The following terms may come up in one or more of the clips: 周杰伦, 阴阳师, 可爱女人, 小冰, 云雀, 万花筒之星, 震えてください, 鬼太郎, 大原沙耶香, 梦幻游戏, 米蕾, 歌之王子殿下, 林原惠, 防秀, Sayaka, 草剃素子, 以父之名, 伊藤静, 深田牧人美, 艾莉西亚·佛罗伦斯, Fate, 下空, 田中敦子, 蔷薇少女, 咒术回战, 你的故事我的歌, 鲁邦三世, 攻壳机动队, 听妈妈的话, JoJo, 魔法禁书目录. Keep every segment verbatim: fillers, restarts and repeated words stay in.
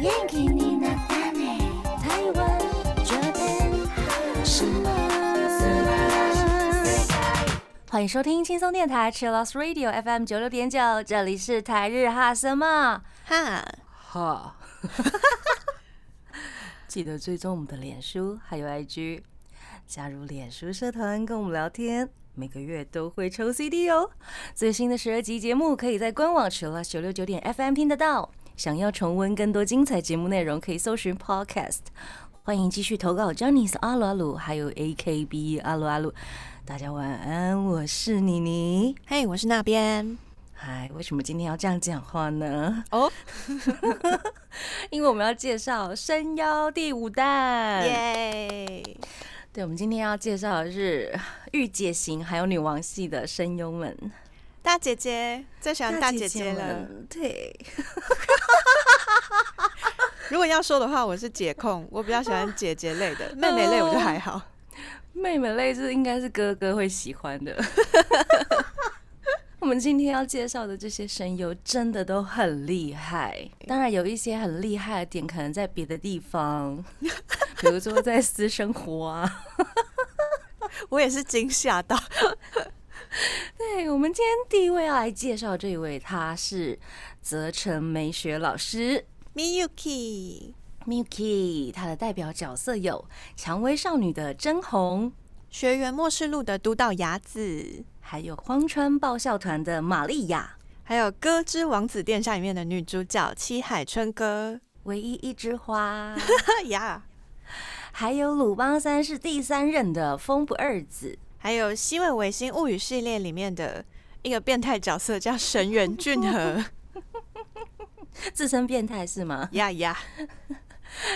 欢迎收听轻松电台 Chillus Radio F M 九六点九，这里是台日哈什么哈哈，记得追踪我们的脸书还有 I G， 加入脸书社团跟我们聊天。每个月都会抽 C D 哦，最新的十二集节目可以在官网 Chillus 九六九点 F M 听得到。想要重温更多精彩节目内容，可以搜寻 Podcast。欢迎继续投稿 Johnny's 阿鲁阿鲁，还有 A K B 阿鲁阿鲁。大家晚安，我是妮妮。嘿、hey, ，我是那边。嗨，为什么今天要这样讲话呢？哦，因为我们要介绍《声优第五弹》。耶！对，我们今天要介绍的是御姐型还有女王系的声优们，大姐姐最喜欢大姐姐了。对，如果要说的话，我是姐控，我比较喜欢姐姐类的，妹妹类我就还好。妹妹类是应该是哥哥会喜欢的。我们今天要介绍的这些声优真的都很厉害，当然有一些很厉害的点可能在别的地方，比如说在私生活啊。我也是惊吓到。对，我们今天第一位要来介绍这一位，他是泽城美雪老师 Miyuki。Miyuki 他的代表角色有《蔷薇少女》的真红，《学园末世录》的都道雅子。还有荒川爆笑团的玛利亚，还有《歌之王子殿下》里面的女主角七海春歌，唯一一枝花呀，还有鲁邦三世第三任的风不二子，还有《西尾维新物语》系列里面的一个变态角色叫神原俊和，自称变态是吗？呀呀，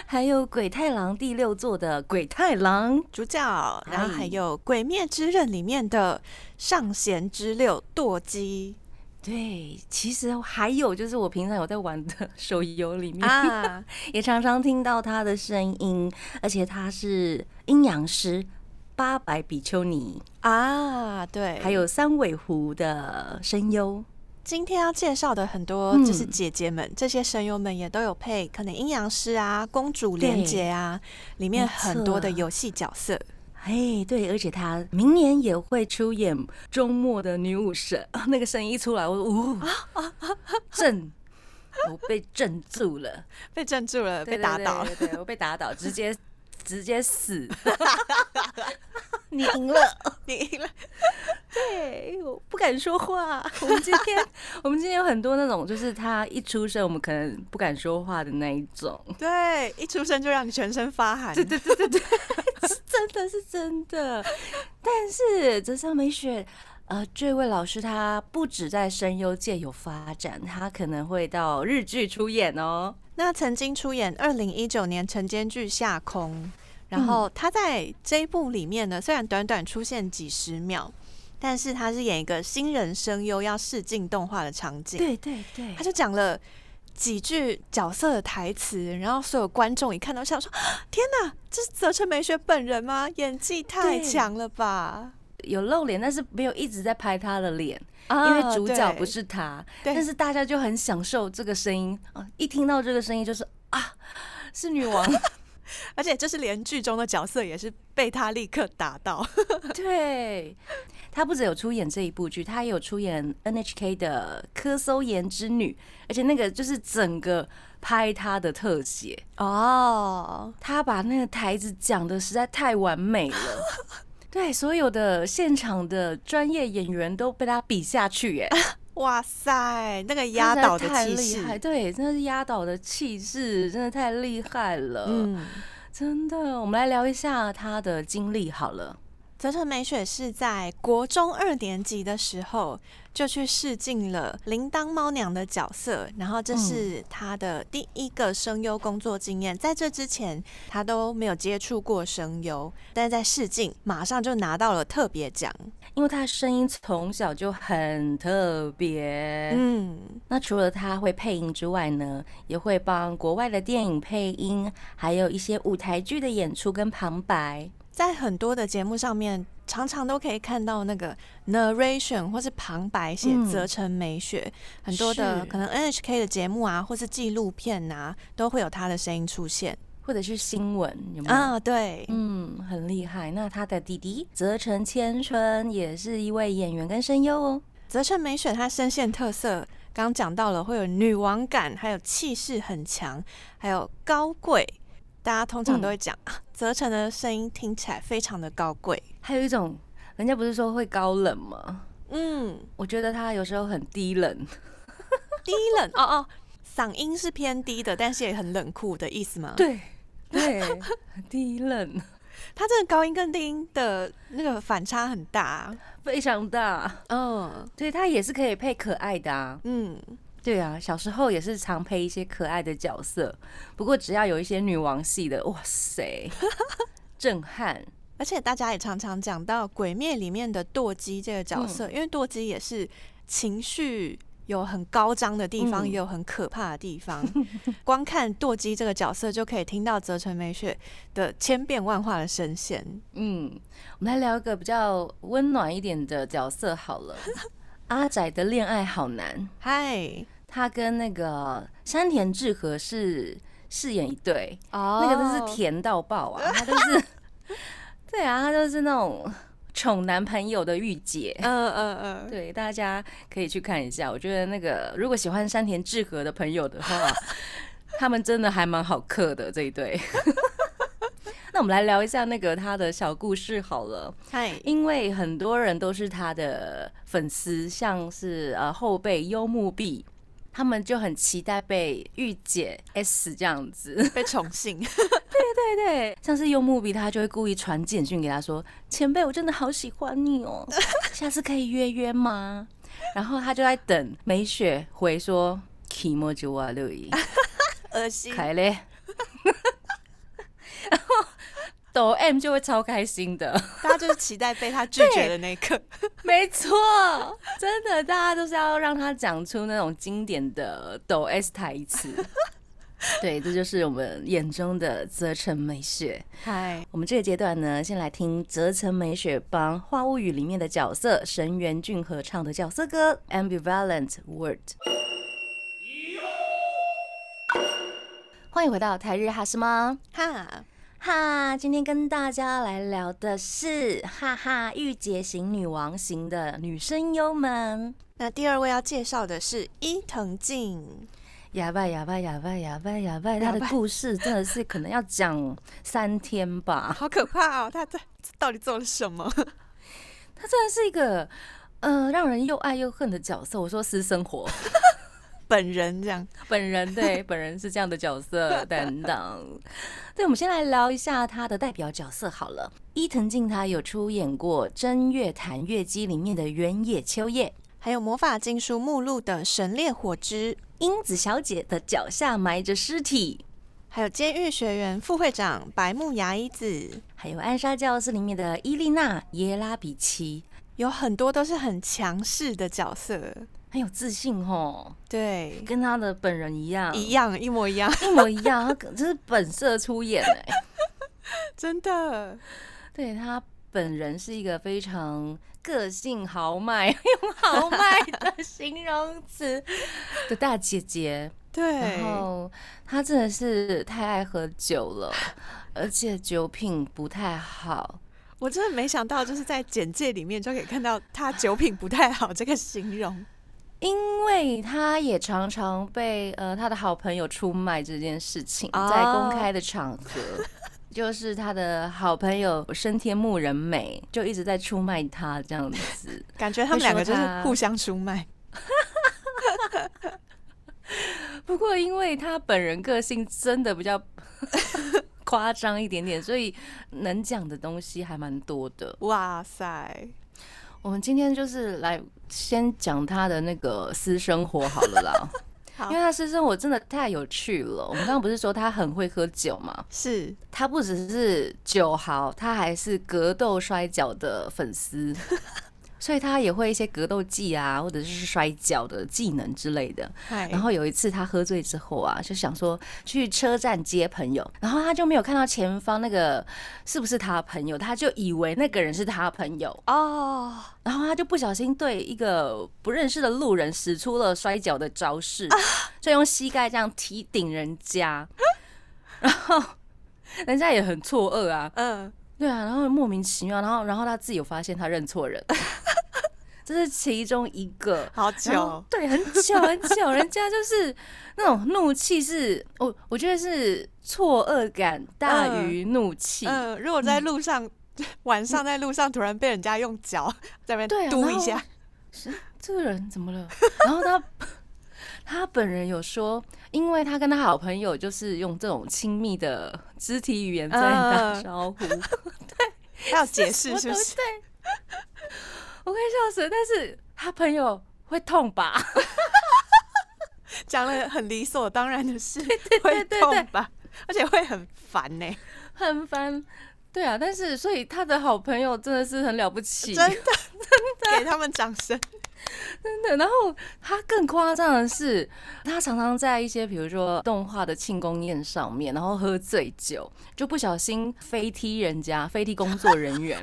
还有《鬼太郎》第六作的鬼太郎主角，然后还有《鬼灭之刃》里面的上弦之六舵姬。对，其实还有就是我平常有在玩的手游里面、啊、也常常听到他的声音，而且他是阴阳师八百比丘尼啊，对，还有三尾狐的声优。今天要介绍的很多就是姐姐们、嗯、这些声优们也都有配可能阴阳师啊、公主连结啊里面很多的游戏角色。哎，对，而且她明年也会出演周末的女武神、哦、那个声音一出来我呜、哦、震，我被震住了，被震住了，被打倒，对对对对，我被打倒，直接直接死。你赢了，你赢了。对，我不敢说话。我们今天，我们今天有很多那种，就是他一出生，我们可能不敢说话的那一种。对，一出生就让你全身发寒。对对对对对，是真的是真的。但是泽城美雪，呃，这位老师他不止在声优界有发展，他可能会到日剧出演哦。那曾经出演二零一九年晨间剧《下空》。然后他在这一部里面呢，虽然短短出现几十秒，但是他是演一个新人声优要试镜动画的场景。对对对，他就讲了几句角色的台词，然后所有观众一看到想说：“天哪，这是泽城美雪本人吗？演技太强了吧！”有露脸，但是没有一直在拍他的脸，哦、因为主角不是他。但是大家就很享受这个声音，一听到这个声音就是啊，是女王。而且这是连剧中的角色也是被他立刻打到。对，他不只有出演这一部剧，他也有出演 N H K 的科搜研之女，而且那个就是整个拍他的特写哦，他把那个台词讲的实在太完美了。对，所有的现场的专业演员都被他比下去耶。哇塞，那个压倒的气势，对，真的是压倒的气势，真的太厉害了、嗯，真的。我们来聊一下他的经历好了。泽城美雪是在国中二年级的时候就去试镜了铃铛猫娘的角色，然后这是他的第一个声优工作经验，在这之前他都没有接触过声优，但是在试镜马上就拿到了特别奖，因为他的声音从小就很特别。嗯，那除了他会配音之外呢，也会帮国外的电影配音，还有一些舞台剧的演出跟旁白。在很多的节目上面常常都可以看到那个 narration 或是旁白写泽城美雪、嗯、很多的可能 N H K 的节目啊或是纪录片啊都会有他的声音出现，或者是新闻有没有啊？对，嗯，很厉害。那他的弟弟泽城千春也是一位演员跟声优哦。泽城美雪她声线特色刚讲到了，会有女王感，还有气势很强，还有高贵。大家通常都会讲、嗯、啊，泽城的声音听起来非常的高贵，还有一种人家不是说会高冷吗？嗯，我觉得他有时候很低冷，低冷哦哦，嗓音是偏低的，但是也很冷酷的意思吗？对对，低冷。他这个高音跟低音的那个反差很大，非常大。嗯，对，他也是可以配可爱的啊。嗯。对啊，小时候也是常配一些可爱的角色，不过只要有一些女王系的，哇塞，震撼！而且大家也常常讲到《鬼灭》里面的舵姬这个角色，嗯、因为舵姬也是情绪有很高涨的地方，嗯、也有很可怕的地方。光看舵姬这个角色就可以听到泽城美雪的千变万化的声线。嗯，我们来聊一个比较温暖一点的角色好了。阿宅的恋爱好难，嗨，他跟那个山田智和是饰演一对， oh. 那个真是甜到爆啊！他就是，对啊，他就是那种宠男朋友的御姐，嗯嗯嗯，对，大家可以去看一下。我觉得那个如果喜欢山田智和的朋友的话，他们真的还蛮好磕的这一对。那我们来聊一下那个他的小故事好了，因为很多人都是他的粉丝，像是呃后辈幽木碧，他们就很期待被御姐 S 这样子被宠幸。对对对，像是幽木碧，他就会故意传简讯给他说：“前辈，我真的好喜欢你哦，下次可以约约吗？”然后他就在等美雪回说：“気持ち悪い，恶心。”开嘞。然后抖 M 就会超开心的，大家就是期待被他拒绝的那一刻。没错，真的，大家都是要让他讲出那种经典的抖 S 台词。对，这就是我们眼中的泽城美雪。嗨，我们这个阶段呢，先来听泽城美雪帮《花物语》里面的角色神原俊合唱的角色歌《Ambivalent World》。欢迎回到台日哈什么哈哈，今天跟大家来聊的是哈哈御姐型、女王型的女声优们。那第二位要介绍的是伊藤静，哑巴哑巴哑巴哑巴哑巴，她的故事真的是可能要讲三天吧，好可怕哦！她在到底做了什么？她真的是一个呃让人又爱又恨的角色。我说私生活。本人这样，本人对，本人是这样的角色担当。对，我们先来聊一下他的代表角色好了。伊藤静他有出演过《真月谈月姬》里面的原野秋叶，还有《魔法禁书目录》的神烈火之，英子小姐的脚下埋着尸体，还有《监狱学园》副会长白木雅一子，还有《暗杀教室》里面的伊丽娜耶拉比奇，有很多都是很强势的角色。很有自信吼，对，跟他的本人一样，一样一模一样，一模一样，他真是本色出演哎、欸，真的，对他本人是一个非常个性豪迈，用豪迈的形容词的大姐姐，对，然后他真的是太爱喝酒了，而且酒品不太好。我真的没想到，就是在简介里面就可以看到他酒品不太好这个形容。因为他也常常被呃他的好朋友出卖这件事情，在公开的场合，就是他的好朋友深田牧人美就一直在出卖他这样子，感觉他们两个就是互相出卖。不过因为他本人个性真的比较夸张一点点，所以能讲的东西还蛮多的。哇塞！我们今天就是来先讲他的那个私生活好了啦，因为他私生活真的太有趣了。我们刚刚不是说他很会喝酒吗？是，他不只是酒豪，他还是格斗摔跤的粉丝，所以他也会一些格斗技啊，或者是摔跤的技能之类的。然后有一次他喝醉之后啊，就想说去车站接朋友，然后他就没有看到前方那个是不是他的朋友，他就以为那个人是他的朋友哦，然后他就不小心对一个不认识的路人使出了摔跤的招式，就用膝盖这样踢顶人家，然后人家也很错愕啊，嗯。对啊，然后莫名其妙，然后然后他自己有发现他认错人，这是其中一个。好巧，对，很巧很巧，人家就是那种怒气是，我我觉得是错愕感大于怒气。嗯、呃呃，如果在路上、嗯、晚上在路上突然被人家用脚在那边嘟一下，啊、这个人怎么了？然后他他本人有说，因为他跟他好朋友就是用这种亲密的肢体语言在打招呼，呃、对，他要解释是不是？对，我快笑死了。但是他朋友会痛吧？讲了很理所当然的事，会痛吧？而且会很烦呢、欸，很烦。对啊，但是所以他的好朋友真的是很了不起，真的真的，给他们掌声。真的，然后他更夸张的是，他常常在一些比如说动画的庆功宴上面，然后喝醉酒，就不小心飞踢人家，飞踢工作人员。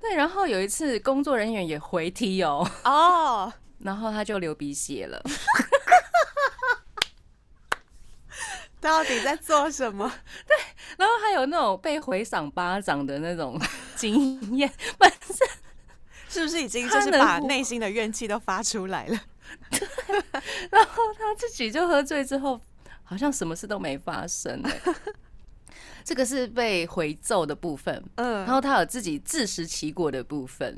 对，然后有一次工作人员也回踢哦，哦、oh. ，然后他就流鼻血了。到底在做什么？对，然后还有那种被回赏巴掌的那种经验，本身。是不是已经就是把内心的怨气都发出来了？对，然后他自己就喝醉之后，好像什么事都没发生、欸。这个是被回揍的部分，然后他有自己自食其果的部分。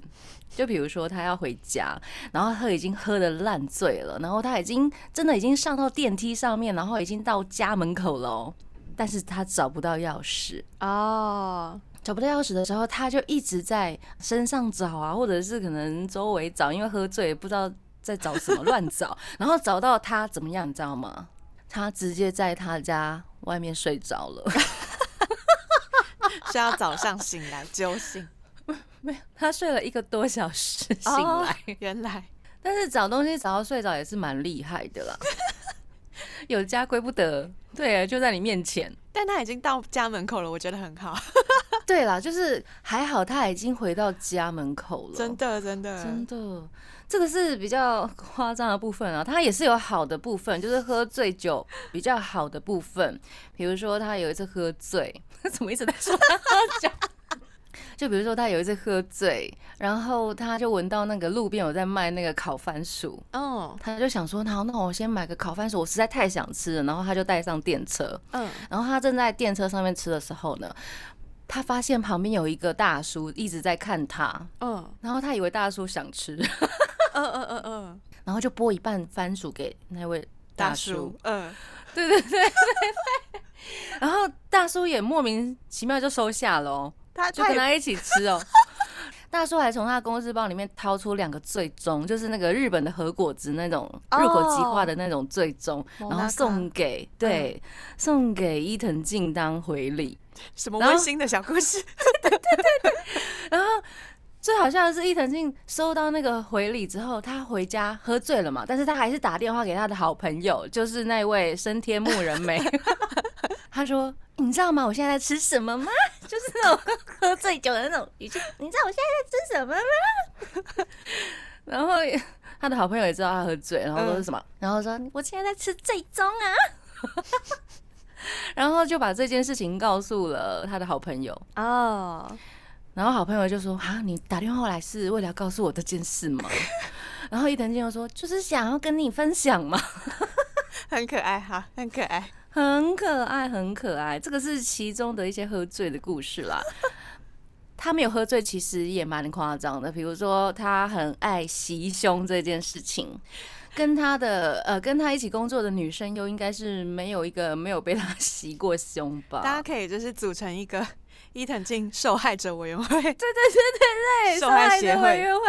就比如说他要回家，然后他已经喝得烂醉了，然后他已经真的已经上到电梯上面，然后已经到家门口了、喔，但是他找不到钥匙哦。找不到钥匙的时候，他就一直在身上找啊，或者是可能周围找，因为喝醉不知道在找什么，乱找，然后找到他怎么样，你知道吗？他直接在他家外面睡着了，睡到早上醒来酒醒，没有，他睡了一个多小时醒来，哦、原来，但是找东西找到睡着也是蛮厉害的啦。有家归不得，对，就在你面前。但他已经到家门口了，我觉得很好。对啦，就是还好他已经回到家门口了。真的，真的，真的，这个是比较夸张的部分啊。他也是有好的部分，就是喝醉酒比较好的部分。比如说他有一次喝醉，怎么一直在说他喝酒？就比如说他有一次喝醉，然后他就闻到那个路边有在卖那个烤番薯，哦、oh. ，他就想说，那我先买个烤番薯，我实在太想吃了，然后他就带上电车，嗯、uh. ，然后他正在电车上面吃的时候呢，他发现旁边有一个大叔一直在看他，嗯、uh. ，然后他以为大叔想吃，嗯嗯嗯嗯，然后就剥一半番薯给那位大叔，嗯， uh. 对对对对对，然后大叔也莫名其妙就收下了、喔。他就跟他一起吃哦、喔，大叔还从他的公事包里面掏出两个醉盅，就是那个日本的和果子那种日果吉化的那种醉盅，然后送给对送给伊藤静当回礼，什么温馨的小故事，对对对对，然后。最好笑的是，伊藤静收到那个回礼之后，他回家喝醉了嘛，但是他还是打电话给他的好朋友，就是那位深田牧人美。他说：“你知道吗？我现在在吃什么吗？就是那种喝醉酒的那种语气。你知道我现在在吃什么吗？”然后他的好朋友也知道他喝醉，然后说是什么，然后说：“我现在在吃醉盅啊。”然后就把这件事情告诉了他的好朋友。哦。然后好朋友就说：“啊，你打电话来是为了要告诉我这件事吗？”然后伊藤静又说：“就是想要跟你分享嘛。”很可爱哈，很可爱，很可爱，很可爱。这个是其中的一些喝醉的故事啦。他没有喝醉，其实也蛮夸张的。比如说，他很爱袭胸这件事情，跟他的呃，跟他一起工作的女生又应该是没有一个没有被他袭过胸吧？大家可以就是组成一个。伊藤静受害者委员会，对对对对对，受害者委员会，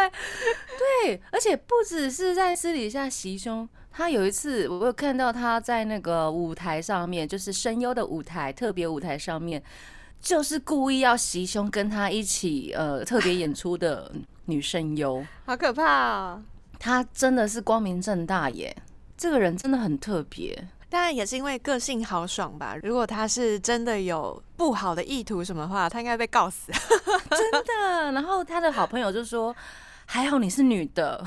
对，而且不只是在私底下袭胸，他有一次我有看到他在那个舞台上面，就是声优的舞台特别舞台上面，就是故意要袭胸跟他一起呃特别演出的女声优，好可怕哦！她真的是光明正大耶，这个人真的很特别。当然也是因为个性豪爽吧，如果他是真的有不好的意图什么的话，他应该被告死。真的。然后他的好朋友就说：“还好你是女的。”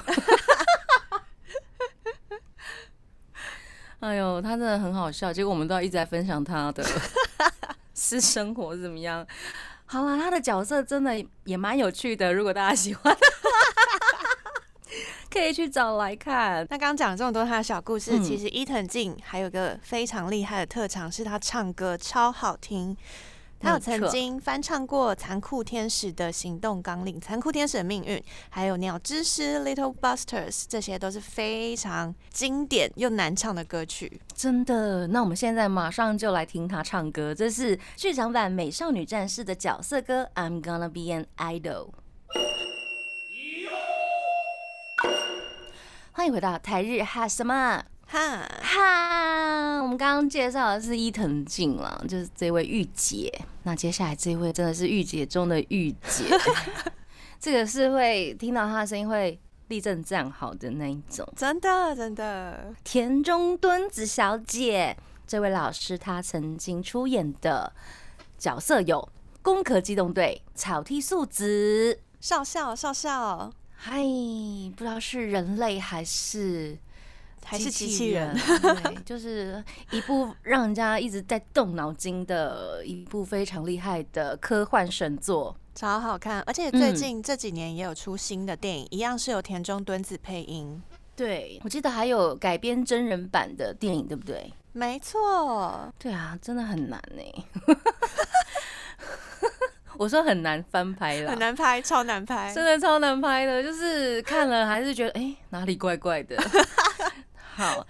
哎呦，他真的很好笑。结果我们都要一直在分享他的私生活怎么样。好啦，他的角色真的也蛮有趣的，如果大家喜欢的话，可以去找来看。那刚刚讲这么多他的小故事，嗯、其实伊藤静还有个非常厉害的特长，是他唱歌超好听。他有曾经翻唱过《残酷天使的行动纲领》《残酷天使的命运》，还有《鸟之诗》《Little Busters》，这些都是非常经典又难唱的歌曲。真的，那我们现在马上就来听他唱歌。这是剧场版《美少女战士》的角色歌《I'm Gonna Be an Idol》。欢迎回到台日哈什么？哈哈，我们刚刚介绍的是伊藤静啦，就是这位御姐。那接下来这位真的是御姐中的御姐，这个是会听到她的声音会立正站好的那一种，真的真的。田中敦子小姐，这位老师她曾经出演的角色有《攻壳机动队》、《草剃素子》、少校少校，嗨，不知道是人类还是。还是机器人，对，就是一部让人家一直在动脑筋的一部非常厉害的科幻神作，超好看。而且最近这几年也有出新的电影，嗯、一样是由田中敦子配音。对，我记得还有改编真人版的电影，对不对？没错。对啊，真的很难欸。我说很难翻拍啦，很难拍，超难拍，真的超难拍的，就是看了还是觉得哎、欸、哪里怪怪的。好，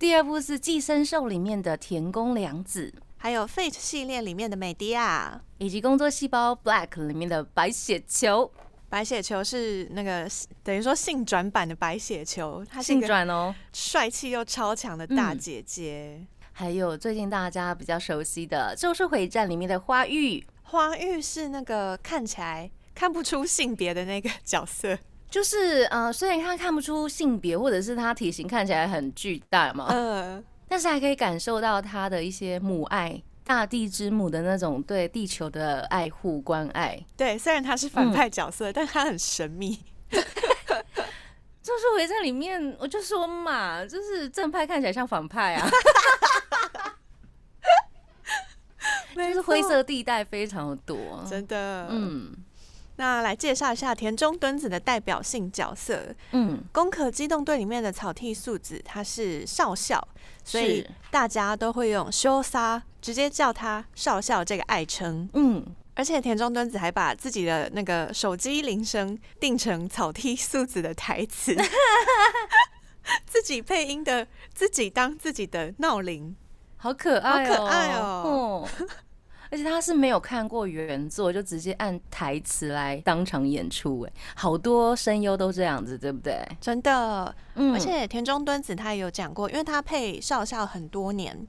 第二部是《寄生兽》里面的田宫良子，还有《Fate》系列里面的美迪亚，以及《工作细胞 Black》里面的白血球。白血球是那个等于说性转版的白血球，它性转哦，帅气又超强的大姐姐、嗯。还有最近大家比较熟悉的《咒术回战》里面的花玉。花玉是那个看起来看不出性别的那个角色，就是呃，虽然他看不出性别，或者是他体型看起来很巨大嘛，嗯，但是还可以感受到他的一些母爱，大地之母的那种对地球的爱护关爱。对，虽然他是反派角色，嗯、但他很神秘。就是我在里面，我就说嘛，就是正派看起来像反派啊。就是灰色地带非常多，真的。嗯，那来介绍一下田中敦子的代表性角色。嗯，《攻壳机动队》里面的草剃素子，她是少校，所以大家都会用少佐直接叫她少校这个爱称。嗯，而且田中敦子还把自己的那个手机铃声定成草剃素子的台词，自己配音的，自己当自己的闹铃。好可爱哦！好可爱哦！嗯、而且他是没有看过原作，就直接按台词来当场演出。哎，好多声优都这样子，对不对？真的，嗯。而且田中敦子他也有讲过，因为他配少校很多年，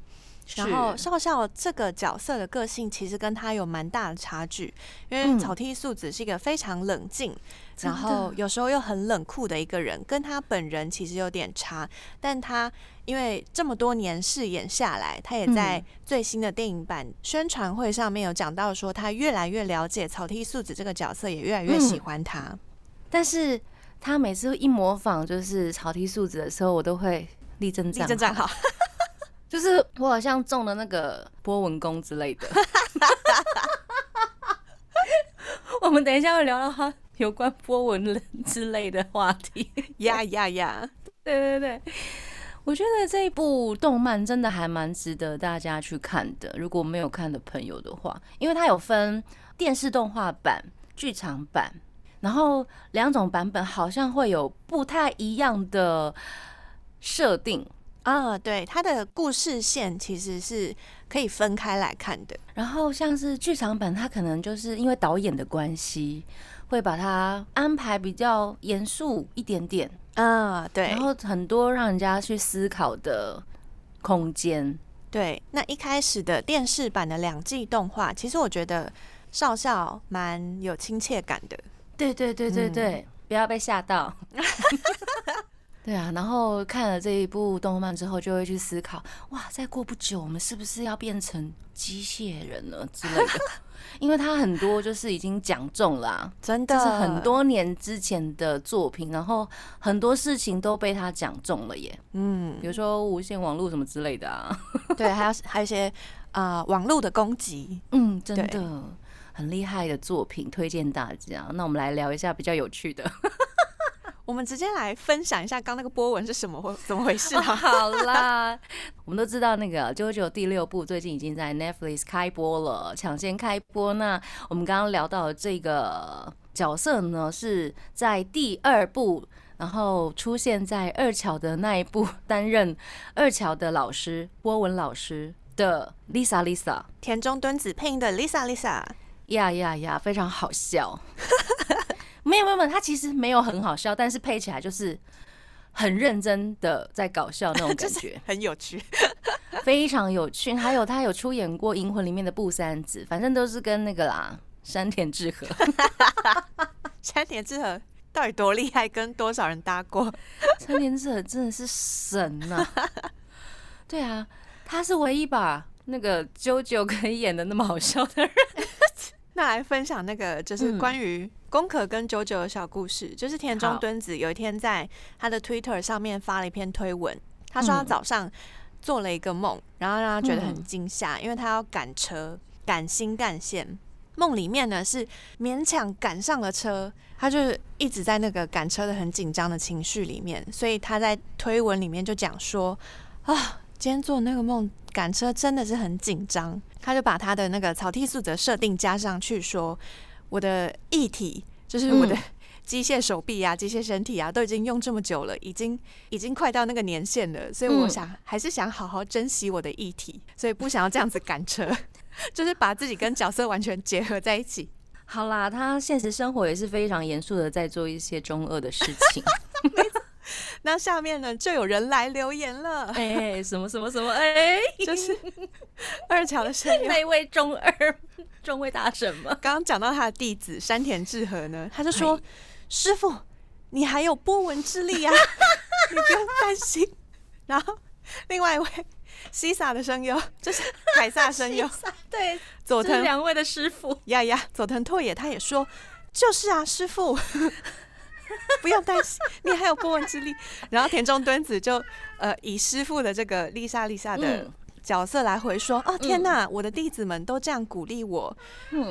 然后少校这个角色的个性其实跟他有蛮大的差距。因为草剃素子是一个非常冷静，然后有时候又很冷酷的一个人，跟他本人其实有点差，但他。因为这么多年饰演下来，他也在最新的电影版宣传会上面有讲到说，他越来越了解草剃素子这个角色，也越来越喜欢他、嗯、但是他每次一模仿就是草剃素子的时候，我都会立正站好，立正站好就是我好像中了那个波纹功之类的。我们等一下会聊到他有关波纹之类的话题。呀呀呀，对对对，我觉得这一部动漫真的还蛮值得大家去看的，如果没有看的朋友的话，因为它有分电视动画版、剧场版，然后两种版本好像会有不太一样的设定啊。对，它的故事线其实是可以分开来看的。然后像是剧场版，它可能就是因为导演的关系，会把它安排比较严肃一点点。啊、uh, ，对，然后很多让人家去思考的空间。对，那一开始的电视版的两季动画，其实我觉得少校蛮有亲切感的。对对对对对，嗯、不要被吓到。对啊，然后看了这一部动漫之后，就会去思考，哇，再过不久我们是不是要变成机械人了之类的？因为他很多就是已经讲中了、啊，真的，就是很多年之前的作品，然后很多事情都被他讲中了耶。嗯，比如说无线网络什么之类的啊。对，还有还有一些啊、呃、网络的攻击。嗯，真的很厉害的作品，推荐大家。那我们来聊一下比较有趣的。我们直接来分享一下刚那个波纹是什么怎么回事、啊哦、好啦，我们都知道那个 JoJo 第六部最近已经在 Netflix 开播了，抢先开播。那我们刚刚聊到的这个角色呢，是在第二部，然后出现在二巧的那一部，担任二巧的老师波纹老师的 Lisa Lisa， 田中敦子配音的 Lisa Lisa， 呀呀呀，非常好笑。没有没有没有，他其实没有很好笑，但是配起来就是很认真的在搞笑那种感觉，很有趣，非常有趣。还有他有出演过《银魂》里面的布三子，反正都是跟那个啦山田智和。山田智和到底多厉害，跟多少人搭过？山田智和真的是神啊！对啊，他是唯一把那个JoJo可以演的那么好笑的人。那来分享那个就是关于攻壳跟JoJo的小故事，就是田中敦子有一天在他的 Twitter 上面发了一篇推文，他说他早上做了一个梦，然后让他觉得很惊吓，因为他要赶车赶新干线，梦里面呢是勉强赶上了车，他就一直在那个赶车的很紧张的情绪里面，所以他在推文里面就讲说啊，今天做那个梦赶车真的是很紧张，他就把他的那个草剃素子设定加上去，说我的异体就是我的机械手臂啊、机械身体啊，都已经用这么久了，已经已经快到那个年限了，所以我想还是想好好珍惜我的异体，所以不想要这样子赶车，就是把自己跟角色完全结合在一起。好啦，他现实生活也是非常严肃的在做一些中二的事情。那下面呢就有人来留言了，哎、欸，什么什么什么，哎、欸，就是二巧的声音，那位中二中尉大神吗？刚刚讲到他的弟子山田智和呢，他就说：“师父，你还有波纹之力啊，你不用担心。”然后另外一位西萨的声优就是凯撒声优，对，佐藤两位的师父呀呀，佐藤拓也他也说：“就是啊，师父。”不要担心，你还有波纹之力。然后田中敦子就呃以师父的这个丽莎丽莎的角色来回说：“哦天哪，我的弟子们都这样鼓励我，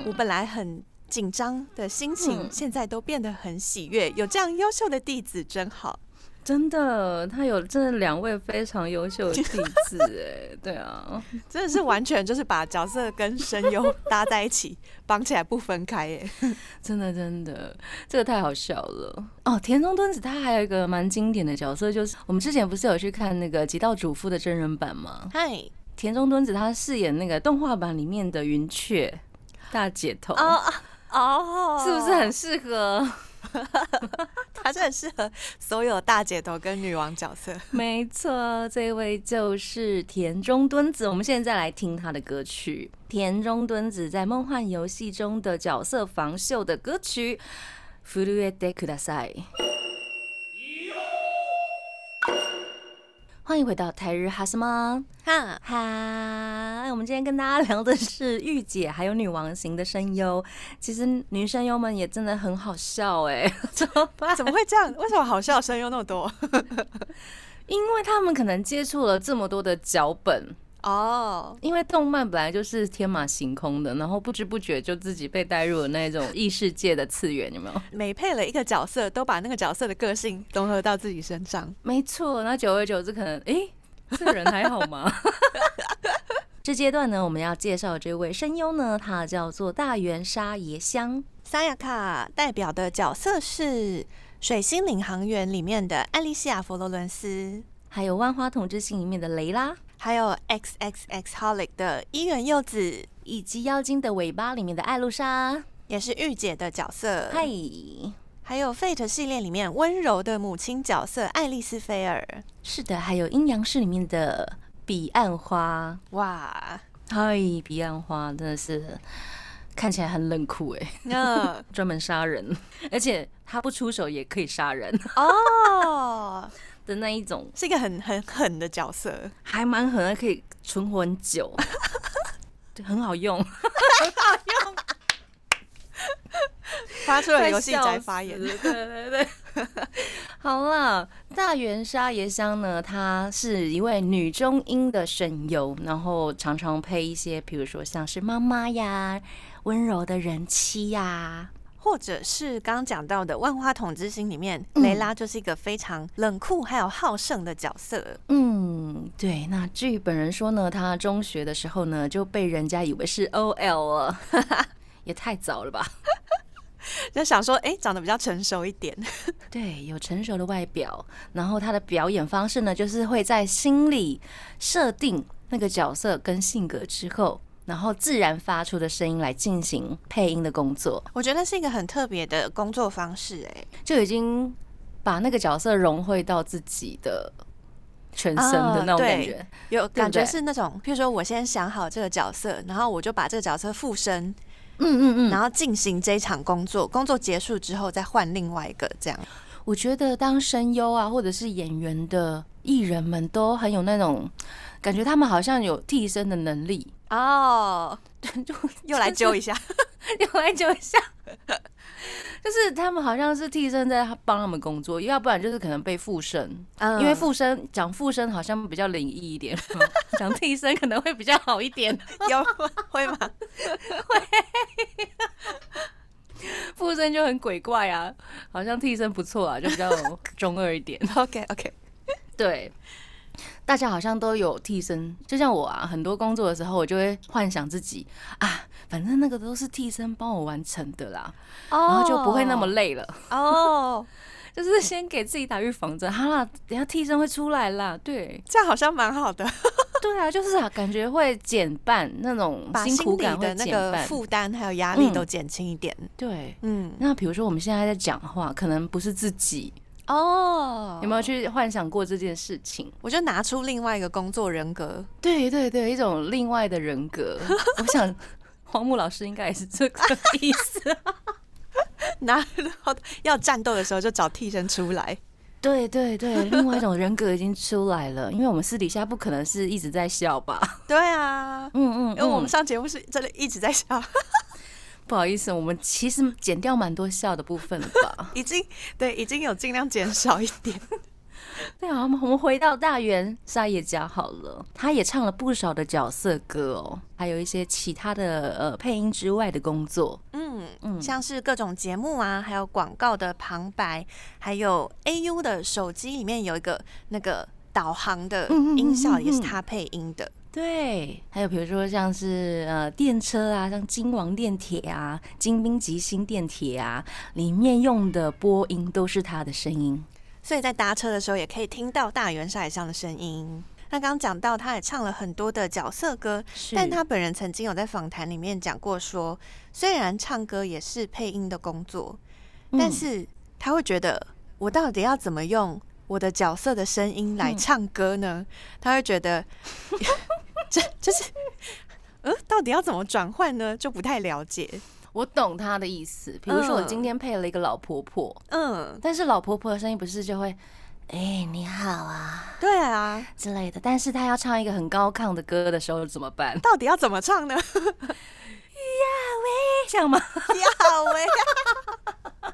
我本来很紧张的心情，现在都变得很喜悦。有这样优秀的弟子真好，真的，他有这两位非常优秀的弟子，哎，对啊，真的是完全就是把角色跟声优搭在一起，绑起来不分开，哎，真的真的，这个太好笑了。”哦，田中敦子他还有一个蛮经典的角色，就是我们之前不是有去看那个《极道主夫》的真人版吗？嗨，田中敦子他饰演那个动画版里面的云雀大姐头，哦哦，是不是很适合？他真的很适合所有大姐头跟女王角色。没错，这位就是田中敦子。我们现在来听他的歌曲，田中敦子在梦幻游戏中的角色防秀的歌曲《震えてください》。欢迎回到台日哈什么哈哈，我们今天跟大家聊的是御姐还有女王型的声优，其实女声优们也真的很好笑哎、欸，怎么办？怎么会这样？为什么好笑的声优那么多？因为他们可能接触了这么多的脚本哦， oh. 因为动漫本来就是天马行空的，然后不知不觉就自己被带入了那种异世界的次元，有没有？每配了一个角色，都把那个角色的个性融合到自己身上。没错，那久而久之，可能哎、欸，这个人还好吗？这阶段呢，我们要介绍这位声优呢，他叫做大原沙耶香。Sayaka 代表的角色是《水星领航员》里面的艾莉西亚·佛罗伦斯，还有《万花筒之星》里面的雷拉。还有 XXXHOLiC 的伊原柚子，以及《妖精的尾巴》里面的艾露莎，也是御姐的角色。嗨，还有 Fate 系列里面温柔的母亲角色爱丽丝菲尔。是的，还有《阴阳师》里面的彼岸花。哇，嗨，彼岸花真的是看起来很冷酷哎、欸，专、uh. 门杀人，而且他不出手也可以杀人哦、oh. 的那一种，是一个很很狠的角色，还蛮狠的，可以存活很久，对，很好用，很好用，发出了游戏宅发言，对对对。好啦，大原沙耶香呢，她是一位女中音的声优，然后常常配一些，比如说像是妈妈呀、温柔的人妻呀，或者是刚刚讲到的《万花筒之星》里面，雷拉就是一个非常冷酷还有好胜的角色。嗯，对。那据本人说呢，她中学的时候呢就被人家以为是 O L 了，也太早了吧。就想说，哎、欸，长得比较成熟一点，对，有成熟的外表。然后他的表演方式呢，就是会在心里设定那个角色跟性格之后，然后自然发出的声音来进行配音的工作。我觉得是一个很特别的工作方式、欸，哎，就已经把那个角色融汇到自己的全身的那种感觉，哦、有感觉是那种，譬如说我先想好这个角色，然后我就把这个角色附身。嗯嗯嗯，然后进行这一场工作，工作结束之后再换另外一个这样。我觉得当声优啊，或者是演员的艺人们都很有那种感觉，他们好像有替身的能力哦。就又来揪一下，又来揪一下，就是他们好像是替身在帮他们工作，要不然就是可能被附身，嗯、因为附身讲附身好像比较灵异一点，讲替身可能会比较好一点，有会吗？会，附身就很鬼怪啊，好像替身不错啊，就比较中二一点。OK OK， 对。大家好像都有替身，就像我啊，很多工作的时候，我就会幻想自己啊，反正那个都是替身帮我完成的啦， oh. 然后就不会那么累了。哦、oh. ，就是先给自己打预防针，好啦，等下替身会出来啦。对，这样好像蛮好的。对啊，就是啊，感觉会减半那种辛苦感会减半，把心里的那个负担还有压力都减轻一点。嗯、对，嗯，那比如说我们现在在讲话，可能不是自己。哦、oh, ，有没有去幻想过这件事情？我就拿出另外一个工作人格，对对对，一种另外的人格。我想黄木老师应该也是这个意思，拿要战斗的时候就找替身出来。对对对，另外一种人格已经出来了，因为我们私底下不可能是一直在笑吧？对啊，嗯 嗯, 嗯，因为我们上节目是真的一直在笑。不好意思，我们其实减掉蛮多笑的部分了吧？已经对，已经有尽量减少一点。对啊，我们回到大原沙耶家好了，他也唱了不少的角色歌哦，还有一些其他的呃配音之外的工作，嗯嗯，像是各种节目啊，还有广告的旁白，还有 A U 的手机里面有一个那个导航的音效，也是他配音的。嗯嗯嗯嗯对，还有比如说像是呃电车啊，像京王电铁啊、京滨急行电铁啊，里面用的播音都是他的声音，所以在搭车的时候也可以听到大原沙耶香的声音。那刚刚讲到，他也唱了很多的角色歌，但他本人曾经有在访谈里面讲过说，虽然唱歌也是配音的工作，但是他会觉得我到底要怎么用我的角色的声音来唱歌呢？他会觉得这就是，嗯，到底要怎么转换呢？就不太了解。我懂他的意思。比如说，我今天配了一个老婆婆，嗯，但是老婆婆的声音不是就会，哎、欸，你好啊，对啊之类的。但是他要唱一个很高亢的歌的时候怎么办？到底要怎么唱呢？呀喂，这样吗？呀喂。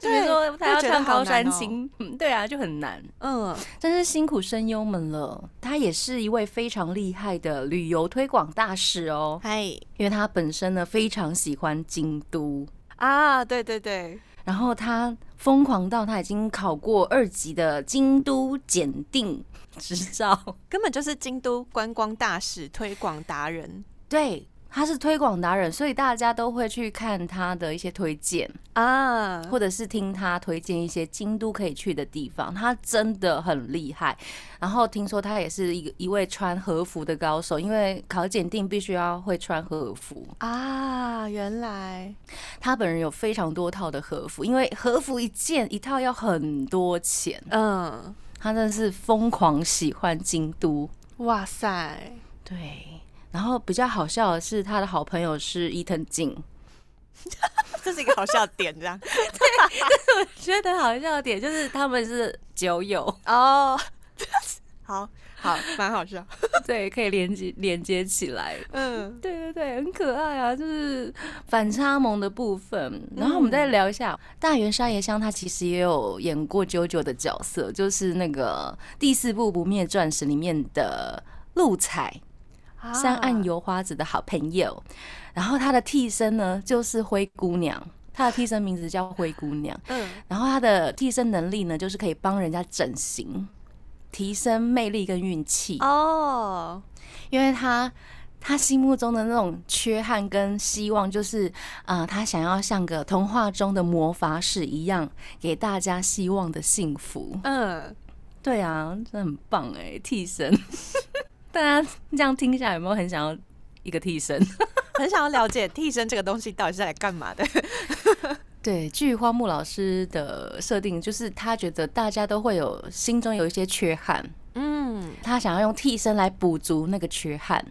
就比如说他要唱高山青、喔嗯、对啊就很难，嗯，真是辛苦声优们了。他也是一位非常厉害的旅游推广大使哦，嗨，因为他本身呢非常喜欢京都啊，对对对，然后他疯狂到他已经考过二级的京都检定执照，根本就是京都观光大使推广达人，对。他是推广达人，所以大家都会去看他的一些推荐啊，或者是听他推荐一些京都可以去的地方。他真的很厉害。然后听说他也是一一位穿和服的高手，因为考检定必须要会穿和服啊。原来他本人有非常多套的和服，因为和服一件一套要很多钱。嗯，他真的是疯狂喜欢京都。哇塞，对。然后比较好笑的是他的好朋友是伊藤静，这是一个好笑的点，这样。对，但是我觉得好笑的点就是他们是酒友哦， oh, 好好，蛮好笑，对，可以连接连接起来，嗯，对对对，很可爱啊，就是反差萌的部分。然后我们再聊一下，嗯、大原沙耶香他其实也有演过JoJo的角色，就是那个第四部《不灭钻石》里面的露彩。山岸由花子的好朋友，然后她的替身呢就是灰姑娘，她的替身名字叫灰姑娘。嗯，然后她的替身能力呢就是可以帮人家整形，提升魅力跟运气。哦，因为她她心目中的那种缺憾跟希望，就是呃，她想要像个童话中的魔法使一样，给大家希望的幸福。嗯，对啊，真的很棒哎、欸，替身。大家这样听一下，有没有很想要一个替身？很想要了解替身这个东西到底是来干嘛的？对，据花木老师的设定，就是他觉得大家都会有心中有一些缺憾，嗯，他想要用替身来补足那个缺憾。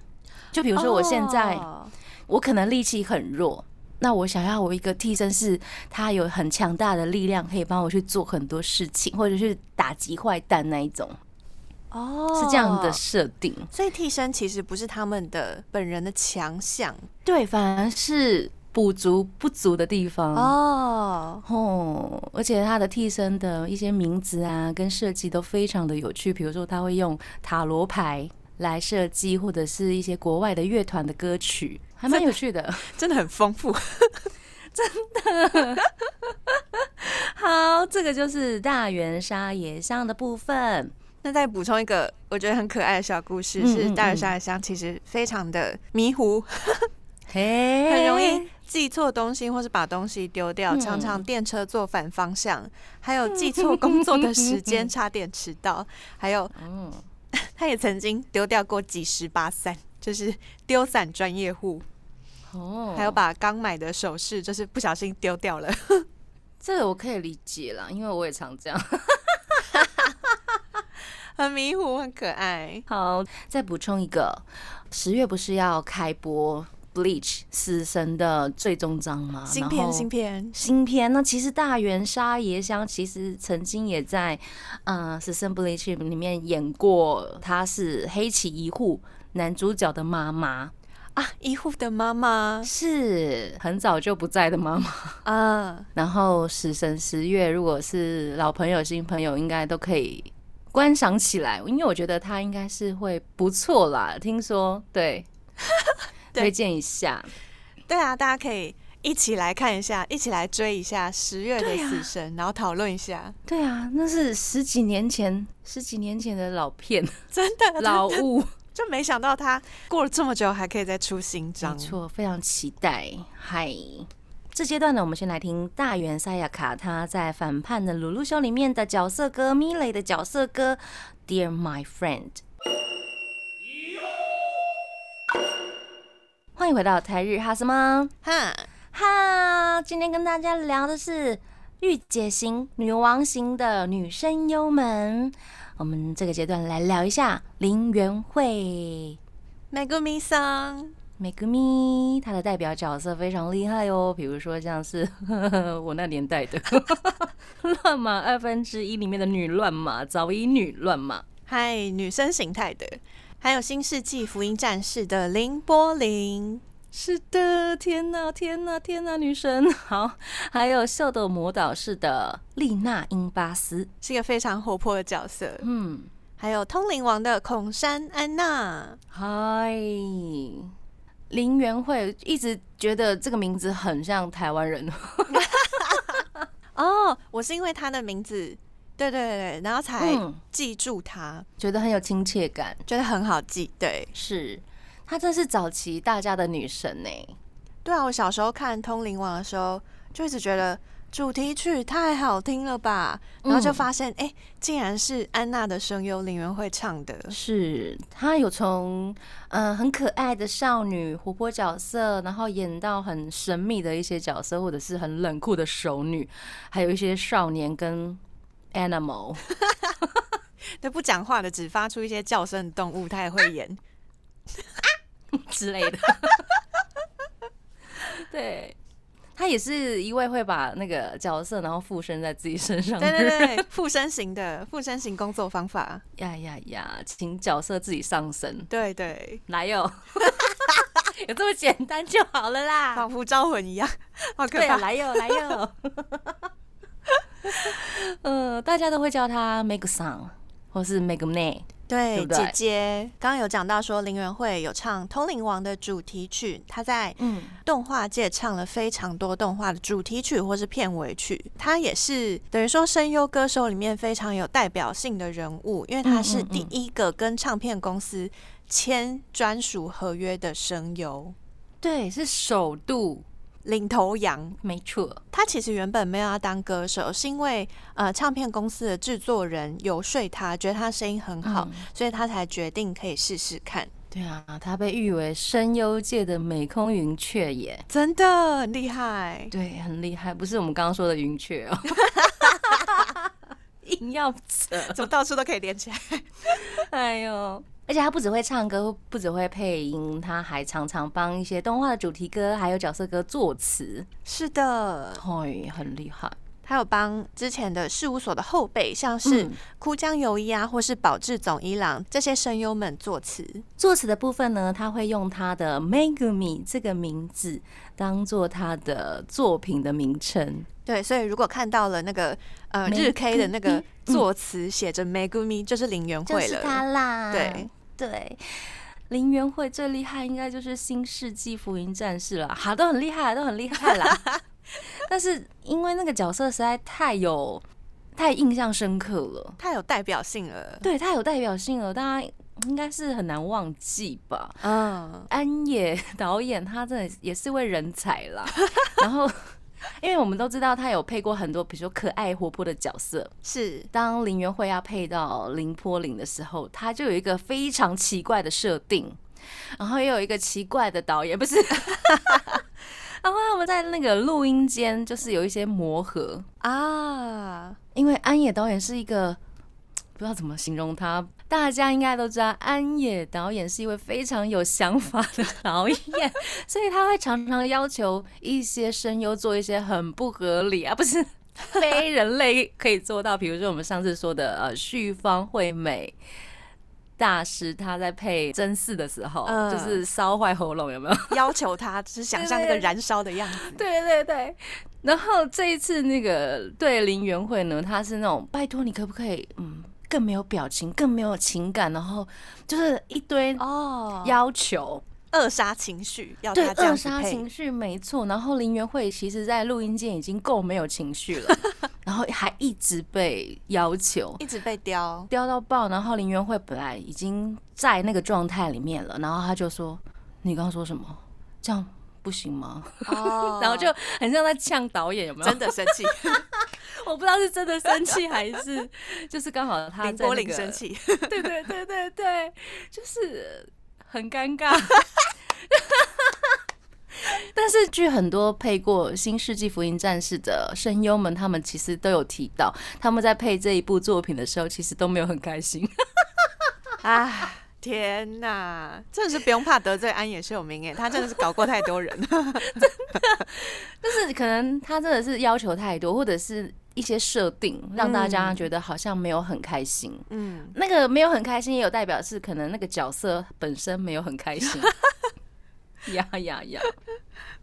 就比如说我现在、哦、我可能力气很弱，那我想要我一个替身是他有很强大的力量，可以帮我去做很多事情，或者是打击坏蛋那一种。哦、oh, ，是这样的设定，所以替身其实不是他们的本人的强项，对，反而是补足不足的地方。哦、oh. 哦，而且他的替身的一些名字啊，跟设计都非常的有趣，比如说他会用塔罗牌来设计，或者是一些国外的乐团的歌曲，还蛮有趣的，真的很丰富。真的好，这个就是大原沙耶香的部分。那再补充一个我觉得很可爱的小故事，是大原沙耶香其实非常的迷糊，很容易记错东西或是把东西丢掉，常常电车坐反方向，还有记错工作的时间差点迟到，还有他也曾经丢掉过几十把伞，就是丢伞专业户，还有把刚买的首饰就是不小心丢掉了。这个我可以理解啦，因为我也常这样。很迷糊，很可爱。好，再补充一个，十月不是要开播《Bleach》死神的最终章吗？新片，新片，新片。那其实大原沙耶香其实曾经也在呃《死神 Bleach》里面演过，她是黑崎一护男主角的妈妈啊，一护的妈妈是很早就不在的妈妈啊。然后死神十月，如果是老朋友、新朋友，应该都可以观赏起来，因为我觉得他应该是会不错啦，听说，对，对，推荐一下。对啊，大家可以一起来看一下，一起来追一下十月的死神，啊、然后讨论一下。对啊，那是十几年前，十几年前的老片，真的老物，就没想到他过了这么久还可以再出新章，没错，非常期待。嗨。这阶段呢，我们先来听大原沙耶香她在反叛的鲁鲁修里面的角色歌，米蕾的角色歌 Dear My Friend。 欢迎回到台日哈什么哈哈，今天跟大家聊的是御姐型、女王型的女声优们。我们这个阶段来聊一下林原惠 Megumi Song。Megumi 她的代表角色非常厉害哦，比如说像是呵呵我那年代的乱马二分之一里面的女乱马，早乙女乱马，嗨，女生形态的，还有新世纪福音战士的林波林，是的，天哪、啊、天哪、啊、天哪、啊、女神好，还有秀逗魔导士的丽娜英巴斯，是一个非常活泼的角色，嗯，还有通灵王的孔山安娜，嗨。林原惠一直觉得这个名字很像台湾人哦，oh, 我是因为他的名字，对对对，然后才记住他，嗯、觉得很有亲切感，觉得很好记，对，是，她真是早期大家的女神呢、欸。对啊，我小时候看《通灵王》的时候，就一直觉得主题曲太好听了吧，然后就发现，哎、嗯欸，竟然是安娜的声优林原惠唱的。是，她有从呃很可爱的少女、活泼角色，然后演到很神秘的一些角色，或者是很冷酷的熟女，还有一些少年跟 animal， 对，不讲话的，只发出一些叫声的动物，她也会演。啊之类的。对，他也是一位会把那个角色然后附身在自己身上的人。对对对，附身型的附身型工作方法。呀呀呀，请角色自己上身。对对，来哟。有这么简单就好了啦，仿佛招魂一样，好可怕！對啊、来哟来哟，呃，大家都会叫他 Meg San 或是 Megne， 对，对不对？姐姐刚刚有讲到说林原惠有唱《通灵王》的主题曲，她在动画界唱了非常多动画的主题曲或是片尾曲，她也是等于说声优歌手里面非常有代表性的人物，因为她是第一个跟唱片公司签专属合约的声优，对，是首度领头羊，没错。他其实原本没有要当歌手，是因为呃，唱片公司的制作人游说他，觉得他声音很好，嗯、所以他才决定可以试试看。对啊，他被誉为声优界的美空云雀耶，真的很厉害。对，很厉害，不是我们刚刚说的云雀哦。硬要扯，怎么到处都可以连起来？哎呦！而且他不只会唱歌，不只会配音，他还常常帮一些动画的主题歌还有角色歌作词。是的，哎，很厉害。他有帮之前的事务所的后辈，像是枯江由一啊，或是宝志总一郎这些声优们作词。作词的部分呢，他会用他的 Megumi 这个名字当做他的作品的名称。对，所以如果看到了那个呃日 K 的那个作词写着 Megumi， 就是林原惠了，就是他啦。对对。林原惠最厉害应该就是新世纪福音战士了，好，都很厉害，都很厉害啦。但是因为那个角色实在太有太印象深刻了，太有代表性了，对，太有代表性了，大家应该是很难忘记吧。嗯，安野导演他真的也是位人才啦。然后因为我们都知道他有配过很多，比如说可爱活泼的角色，是当林原惠要配到林波林的时候，他就有一个非常奇怪的设定，然后也有一个奇怪的导演，不是。然后我们在那个录音间就是有一些磨合啊，因为安野导演是一个不知道怎么形容他，大家应该都知道安野导演是一位非常有想法的导演，所以他会常常要求一些声优做一些很不合理啊，不是非人类可以做到，比如说我们上次说的呃旭方惠美大师，他在配真嗣的时候，嗯、就是烧坏喉咙，有没有？要求他就是想象那个燃烧的样子。对对对。然后这一次那个对林原惠呢，他是那种拜托你可不可以，嗯，更没有表情，更没有情感，然后就是一堆哦要求，扼杀情绪，要他这样子配。对，扼杀情绪，没错。然后林原惠其实在录音间已经够没有情绪了。然后还一直被要求，一直被刁，刁到爆。然后林原惠本来已经在那个状态里面了，然后他就说：“你刚刚说什么？这样不行吗？”哦、然后就很像在呛导演，有没有？真的生气？我不知道是真的生气还是就是刚好他在、那個、林柏林生气。对对对对对，就是很尴尬。但是据很多配过《新世纪福音战士》的声优们，他们其实都有提到，他们在配这一部作品的时候，其实都没有很开心。啊，天哪，真的是不用怕得罪安野秀明耶，他真的是搞过太多人了。真的，就是可能他真的是要求太多，或者是一些设定让大家觉得好像没有很开心。嗯，那个没有很开心也有代表是可能那个角色本身没有很开心。呀呀呀，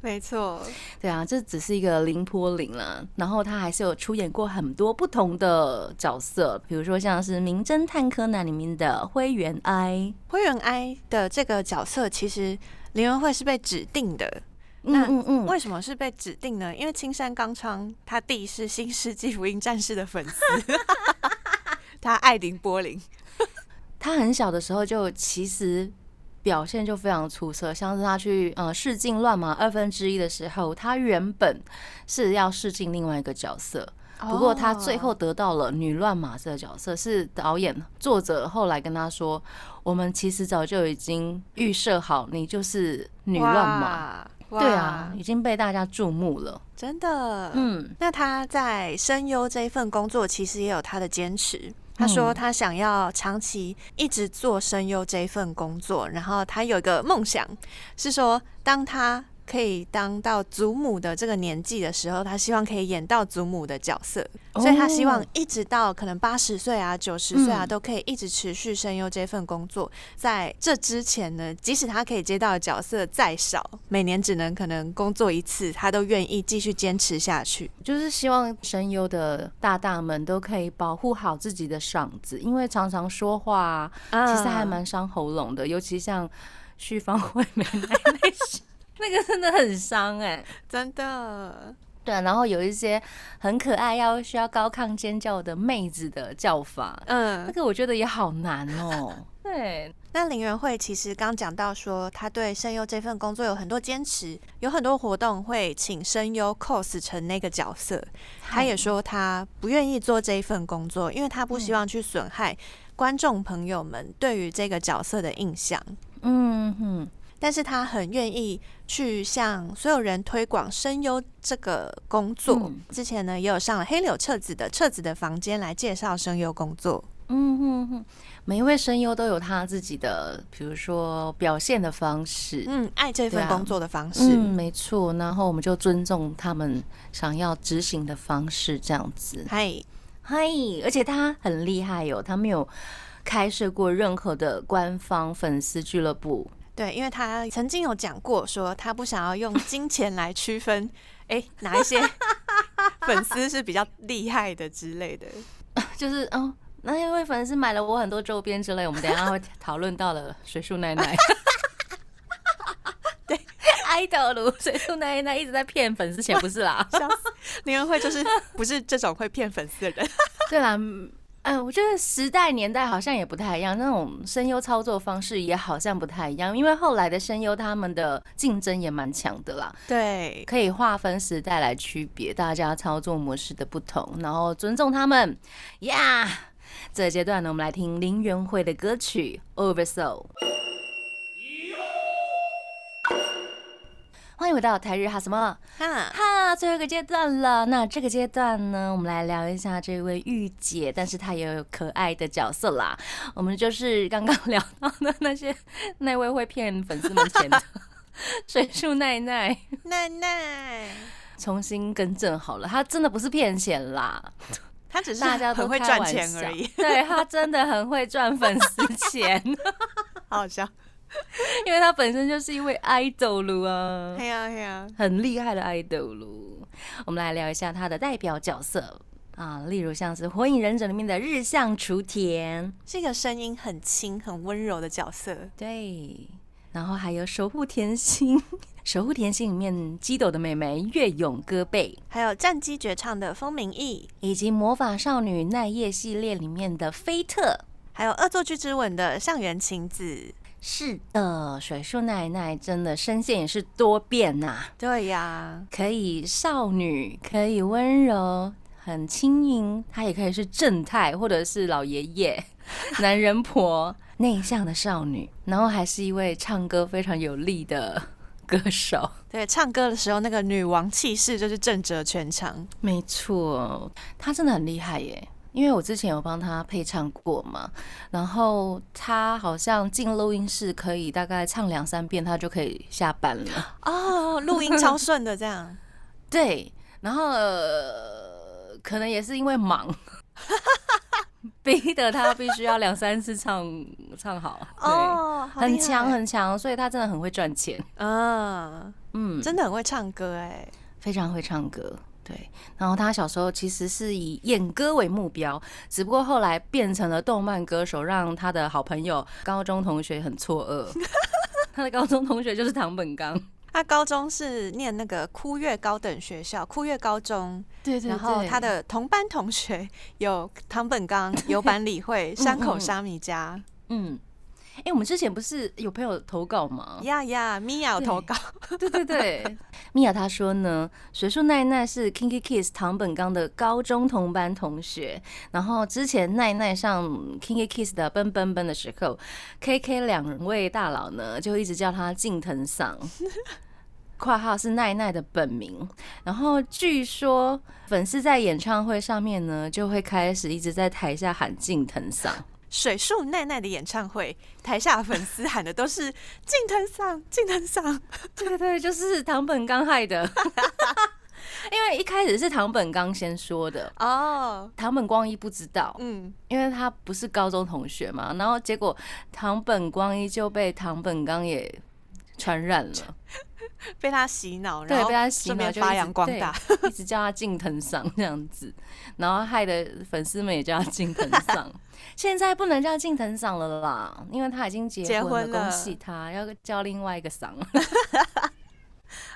没错，对啊，这只是一个林波林啦，然后他还是有出演过很多不同的角色，比如说像是《名侦探柯南》里面的灰原哀，灰原哀的这个角色其实林原惠是被指定的。那为什么是被指定呢？因为青山刚昌他弟是《新世纪福音战士》的粉丝，他爱林波林，他很小的时候就其实表现就非常出色，像是他去呃试镜《乱马二分之一》的时候，他原本是要试镜另外一个角色，不过他最后得到了女乱马这个角色，是导演作者后来跟他说，我们其实早就已经预设好你就是女乱马。对啊，已经被大家注目了，真的。嗯，那他在声优这一份工作其实也有他的坚持，他说他想要长期一直做声优这份工作，然后他有一个梦想是说，当他可以当到祖母的这个年纪的时候，他希望可以演到祖母的角色，所以他希望一直到可能八十岁啊、九十岁啊，都可以一直持续声优这份工作。在这之前呢，即使他可以接到的角色再少，每年只能可能工作一次，他都愿意继续坚持下去。就是希望声优的大大们都可以保护好自己的嗓子，因为常常说话其实还蛮伤喉咙的，尤其像旭芳惠美奶那些。那个真的很伤哎、欸，真的。对、啊，然后有一些很可爱要需要高亢尖叫的妹子的叫法，嗯，那个我觉得也好难哦、喔。对，那林原惠其实刚讲到说，她对声优这份工作有很多坚持，有很多活动会请声优 cos 成那个角色。她也说她不愿意做这一份工作，因为她不希望去损害观众朋友们对于这个角色的印象。嗯哼。但是他很愿意去向所有人推广声优这个工作。之前呢，也有上了黑柳彻子的《彻子的房间》来介绍声优工作。嗯哼哼，每一位声优都有他自己的，比如说表现的方式，嗯，爱这份工作的方式，啊、嗯，没错。然后我们就尊重他们想要执行的方式，这样子。嗨嗨，而且他很厉害哦，他没有开设过任何的官方粉丝俱乐部。对，因为他曾经有讲过说他不想要用金钱来区分哎、欸、哪一些粉丝是比较厉害的之类的就是哦，那因为粉丝买了我很多周边之类，我们等一下会讨论到了水树奈奈对，爱豆如水树奈奈一直在骗粉丝钱，不是啦笑死，林原惠就是不是这种会骗粉丝的人对啦，哎，我觉得时代年代好像也不太一样，那种声优操作方式也好像不太一样，因为后来的声优他们的竞争也蛮强的啦。对，可以划分时代来区别大家操作模式的不同，然后尊重他们。呀、yeah! ，这阶段呢，我们来听林原惠的歌曲《Oversoul》。欢迎回到台日哈什么哈哈，最后一个阶段了。那这个阶段呢，我们来聊一下这位御姐，但是她也有可爱的角色啦。我们就是刚刚聊到的那些那位会骗粉丝们钱的水树奈奈奈奈，重新更正好了，她真的不是骗钱啦，她只是很会赚钱而已。对，她真的很会赚粉丝钱，好好笑。因为他本身就是一位 idol 啊，对啊对啊，很厉害的 idol。我们来聊一下他的代表角色啊，例如像是《火影忍者》里面的日向雏田，是一个声音很轻、很温柔的角色。对，然后还有《守护甜心》，《守护甜心》里面姬斗的妹妹月咏歌贝，还有战姬绝唱的风鸣翼，以及《魔法少女奈叶》系列里面的菲特，还有《恶作剧之吻》的上原晴子。是的，水树奈奈真的声线也是多变呐、啊。对呀、啊，可以少女，可以温柔，很轻盈，她也可以是正太或者是老爷爷、男人婆、内向的少女，然后还是一位唱歌非常有力的歌手。对，唱歌的时候那个女王气势就是震慑全场。没错，她真的很厉害耶。因为我之前有帮他配唱过嘛，然后他好像进录音室可以大概唱两三遍，他就可以下班了。哦，录音超顺的这样。对，然后、呃、可能也是因为忙，逼得他必须要两三次唱唱好。哦，很强很强，所以他真的很会赚钱。啊，嗯，真的很会唱歌哎，非常会唱歌。对，然后他小时候其实是以演歌为目标，只不过后来变成了动漫歌手，让他的好朋友高中同学很错愕。他的高中同学就是唐本刚，他高中是念那个枯月高等学校，枯月高中。对对对。然后他的同班同学有唐本刚、有坂理惠、山口沙弥加。嗯。哎、欸，我们之前不是有朋友投稿吗？呀呀，米娅有投稿。对对对，米娅她说呢，水树奈奈是 Kinky Kids 唐本刚的高中同班同学。然后之前奈奈上 Kinky Kids 的奔奔奔的时候 ，K K 两位大佬呢就一直叫他近藤桑。括号是奈奈的本名。然后据说粉丝在演唱会上面呢，就会开始一直在台下喊近藤桑。水树奈奈的演唱会，台下的粉丝喊的都是近藤桑，近藤桑。对对，就是堂本刚害的。因为一开始是堂本刚先说的哦， oh, 堂本光一不知道，嗯，因为他不是高中同学嘛，然后结果堂本光一就被堂本刚也传染了，被他洗脑，对，被他洗脑就发扬光大，一直叫他近藤桑这样子，然后害的粉丝们也叫他近藤桑。现在不能叫近藤桑了啦，因为他已经结婚了，恭喜他，要叫另外一个桑。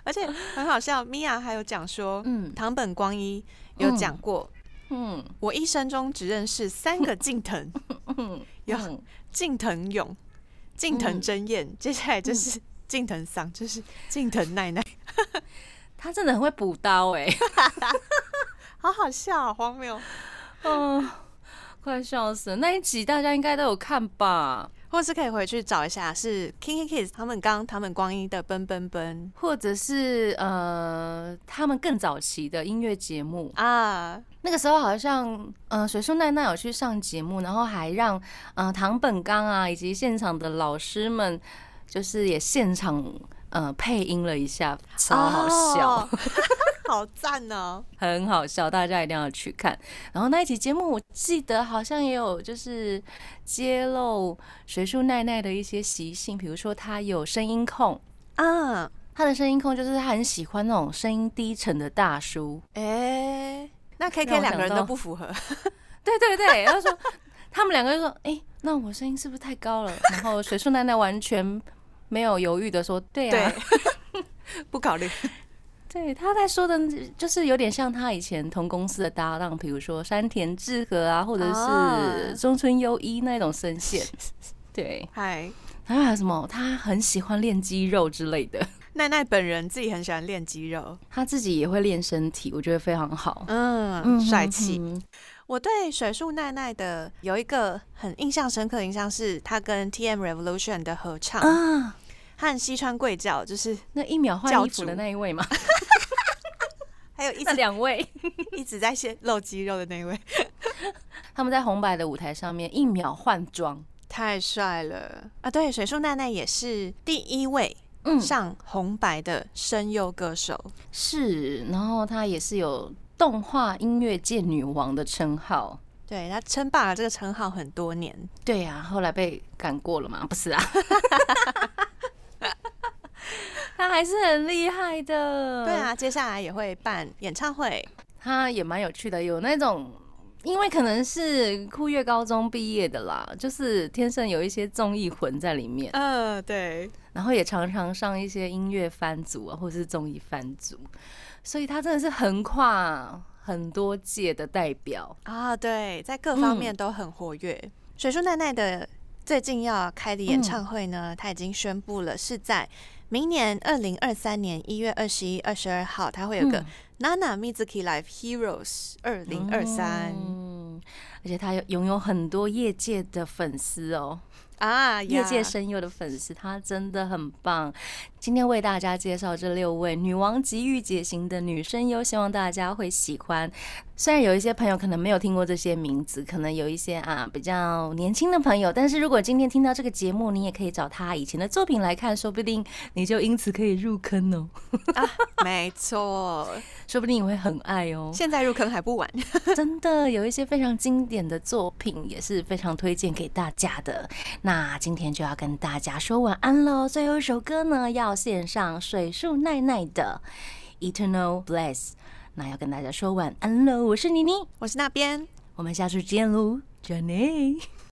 而且很好笑，米娅还有讲说，嗯，堂本光一有讲过，嗯，我一生中只认识三个近藤，嗯，有近藤勇、近藤真彦，嗯，接下来就是近藤桑，就是近藤奈奈。他真的很会补刀哎，欸，好好笑，啊，荒谬，嗯，呃，快笑死了！那一集大家应该都有看吧？或是可以回去找一下，是 Kinky Kids 堂本刚、堂本光一的《奔奔奔》，或者是呃他们更早期的音乐节目啊。那个时候好像呃水树奈奈有去上节目，然后还让呃堂本刚啊以及现场的老师们，就是也现场呃配音了一下，超好笑，哦，好赞哦，很好笑，大家一定要去看。然后那一集节目，我记得好像也有就是揭露水树奈奈的一些习性，比如说她有声音控啊，她的声音控就是她很喜欢那种声音低沉的大叔。哎，那 K K 两个人都不符合。对对对，然后说他们两个就说，哎，欸，那我声音是不是太高了？然后水树奈奈完全没有犹豫的说，对啊，對不考虑。对，他在说的就是有点像他以前同公司的搭档，比如说山田智和啊，或者是中村优一那种声线。对，嗨，然后还有什么？他很喜欢练肌肉之类的。奈奈本人自己很喜欢练肌肉，他自己也会练身体，我觉得非常好。嗯，帅气。嗯哼哼，我对水树奈奈的有一个很印象深刻的印象是，他跟 T M Revolution 的合唱啊，和西川贵教，就是那一秒换衣服的那一位嘛。还有一直两位一直在露肌肉的那一位。他们在红白的舞台上面一秒换装，太帅了啊！对，水树奈奈也是第一位上红白的声优歌手，嗯，是，然后她也是有动画音乐界女王的称号。对，她称霸了这个称号很多年。对啊，后来被赶过了嘛？不是啊。他还是很厉害的。对啊，接下来也会办演唱会。他也蛮有趣的，有那种因为可能是酷月高中毕业的啦，就是天生有一些综艺魂在里面。嗯，对。然后也常常上一些音乐番组啊，或是综艺番组，所以他真的是横跨很多届的代表啊。对，在各方面都很活跃。嗯，水树奈奈的最近要开的演唱会呢，嗯，他已经宣布了，是在明年二零二三年一月二十一、二十二号，他会有个 Nana Mizuki Live Heroes 二零二三，而且他拥有很多业界的粉丝哦，啊，业界声优的粉丝，他真的很棒。今天为大家介绍这六位女王级御姐型的女声优，希望大家会喜欢。虽然有一些朋友可能没有听过这些名字，可能有一些啊比较年轻的朋友，但是如果今天听到这个节目，你也可以找他以前的作品来看，说不定你就因此可以入坑哦。啊，没错，说不定你会很爱哦。现在入坑还不晚，真的有一些非常经典的作品也是非常推荐给大家的。那今天就要跟大家说晚安喽。最后一首歌呢，要献上水树奈奈的 Eternal Bliss。那要跟大家说晚安喽！我是妮妮，我是那边，我们下次见喽，Johnny。